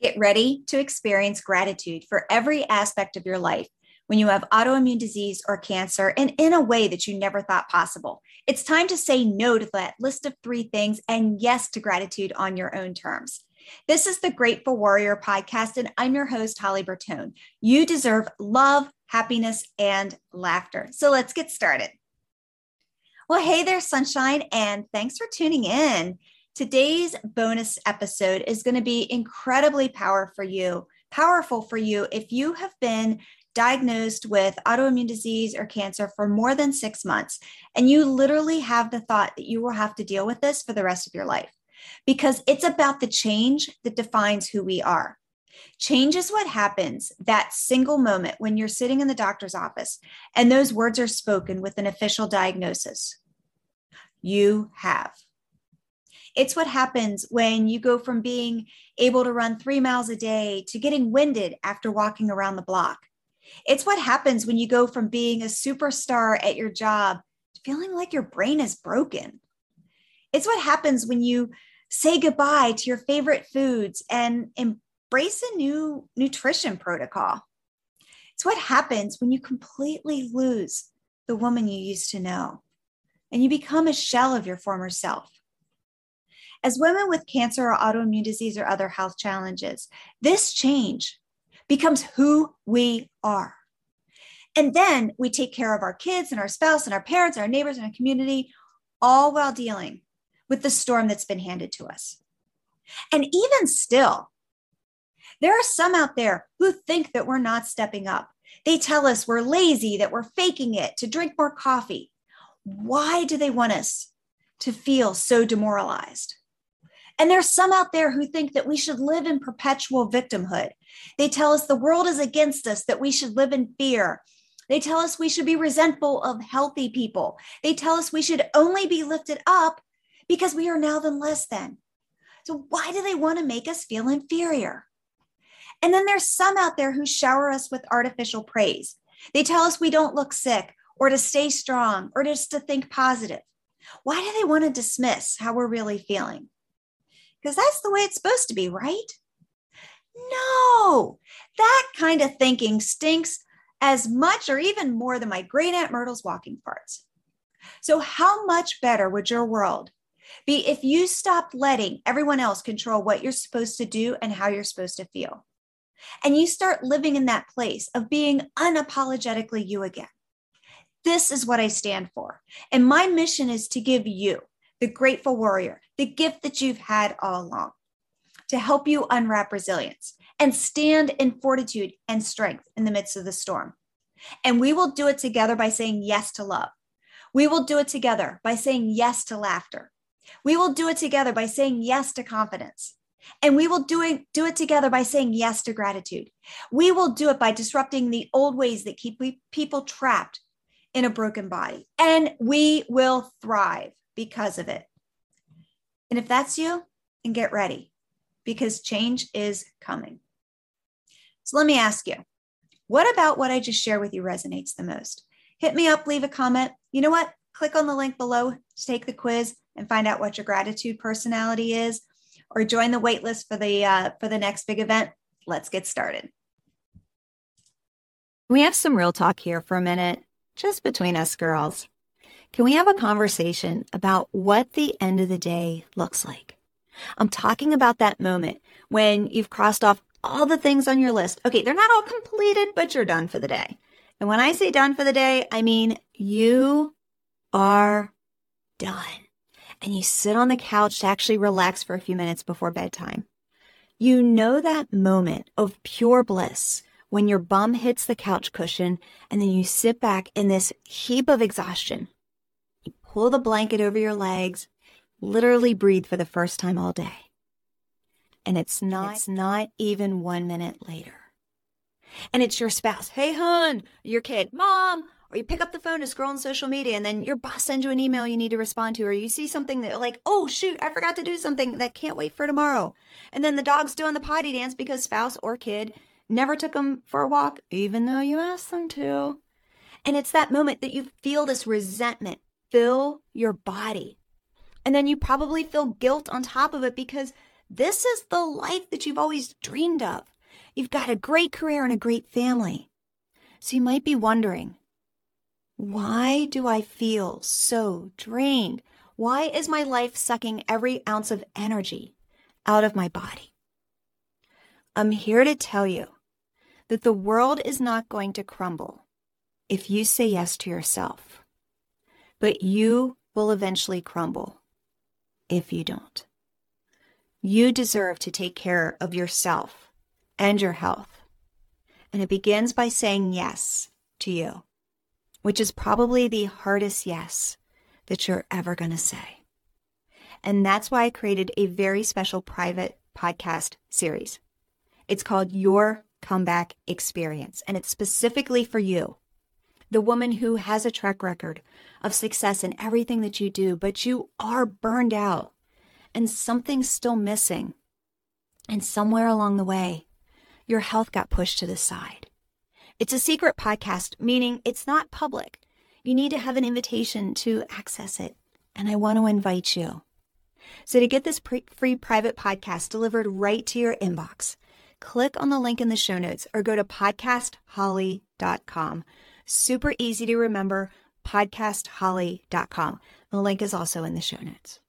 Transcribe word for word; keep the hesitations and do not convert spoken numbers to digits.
Get ready to experience gratitude for every aspect of your life when you have autoimmune disease or cancer, and in a way that you never thought possible. It's time to say no to that list of three things and yes to gratitude on your own terms. This is the Grateful Warrior podcast, and I'm your host, Holly Bertone. You deserve love, happiness, and laughter. So let's get started. Well, hey there, sunshine, and thanks for tuning in. Today's bonus episode is going to be incredibly powerful for you, powerful for you if you have been diagnosed with autoimmune disease or cancer for more than six months, and you literally have the thought that you will have to deal with this for the rest of your life, because it's about the change that defines who we are. Change is what happens that single moment when you're sitting in the doctor's office and those words are spoken with an official diagnosis. You have. It's what happens when you go from being able to run three miles a day to getting winded after walking around the block. It's what happens when you go from being a superstar at your job to feeling like your brain is broken. It's what happens when you say goodbye to your favorite foods and embrace a new nutrition protocol. It's what happens when you completely lose the woman you used to know and you become a shell of your former self. As women with cancer or autoimmune disease or other health challenges, this change becomes who we are. And then we take care of our kids and our spouse and our parents, and our neighbors and our community, all while dealing with the storm that's been handed to us. And even still, there are some out there who think that we're not stepping up. They tell us we're lazy, that we're faking it, to drink more coffee. Why do they want us to feel so demoralized? And there's some out there who think that we should live in perpetual victimhood. They tell us the world is against us, that we should live in fear. They tell us we should be resentful of healthy people. They tell us we should only be lifted up because we are now than less than. So why do they want to make us feel inferior? And then there's some out there who shower us with artificial praise. They tell us we don't look sick, or to stay strong, or just to think positive. Why do they want to dismiss how we're really feeling? Because that's the way it's supposed to be, right? No, that kind of thinking stinks as much or even more than my great Aunt Myrtle's walking farts. So how much better would your world be if you stopped letting everyone else control what you're supposed to do and how you're supposed to feel? And you start living in that place of being unapologetically you again. This is what I stand for. And my mission is to give you, the Grateful Warrior, the gift that you've had all along, to help you unwrap resilience and stand in fortitude and strength in the midst of the storm. And we will do it together by saying yes to love. We will do it together by saying yes to laughter. We will do it together by saying yes to confidence. And we will do it, do it together by saying yes to gratitude. We will do it by disrupting the old ways that keep we, people trapped in a broken body. And we will thrive because of it. And if that's you, then get ready, because change is coming. So let me ask you, what about what I just shared with you resonates the most? Hit me up, leave a comment. You know what? Click on the link below to take the quiz and find out what your gratitude personality is, or join the waitlist for the uh, for the next big event. Let's get started. We have some real talk here for a minute, just between us girls. Can we have a conversation about what the end of the day looks like? I'm talking about that moment when you've crossed off all the things on your list. Okay, they're not all completed, but you're done for the day. And when I say done for the day, I mean you are done. And you sit on the couch to actually relax for a few minutes before bedtime. You know that moment of pure bliss when your bum hits the couch cushion and then you sit back in this heap of exhaustion. You pull the blanket over your legs, literally breathe for the first time all day. And it's not, it's not even one minute later. And it's your spouse, hey hun, your kid, mom, or you pick up the phone to scroll on social media and then your boss sends you an email you need to respond to, or you see something that like, oh shoot, I forgot to do something that can't wait for tomorrow. And then the dog's doing the potty dance because spouse or kid never took them for a walk, even though you asked them to. And it's that moment that you feel this resentment fill your body. And then you probably feel guilt on top of it because This is the life that you've always dreamed of. You've got a great career and a great family. So you might be wondering, why do I feel so drained? Why is my life sucking every ounce of energy out of my body? I'm here to tell you that the world is not going to crumble if you say yes to yourself, but you will eventually crumble if you don't. You deserve to take care of yourself and your health. And it begins by saying yes to you, which is probably the hardest yes that you're ever going to say. And that's why I created a very special private podcast series. It's called Your Comeback Experience, and it's specifically for you, the woman who has a track record of success in everything that you do, but you are burned out and something's still missing. And somewhere along the way, your health got pushed to the side. It's a secret podcast, meaning it's not public. You need to have an invitation to access it, and I want to invite you. So to get this pre- free private podcast delivered right to your inbox, click on the link in the show notes or go to podcast holly dot com. Super easy to remember, podcast holly dot com. The link is also in the show notes.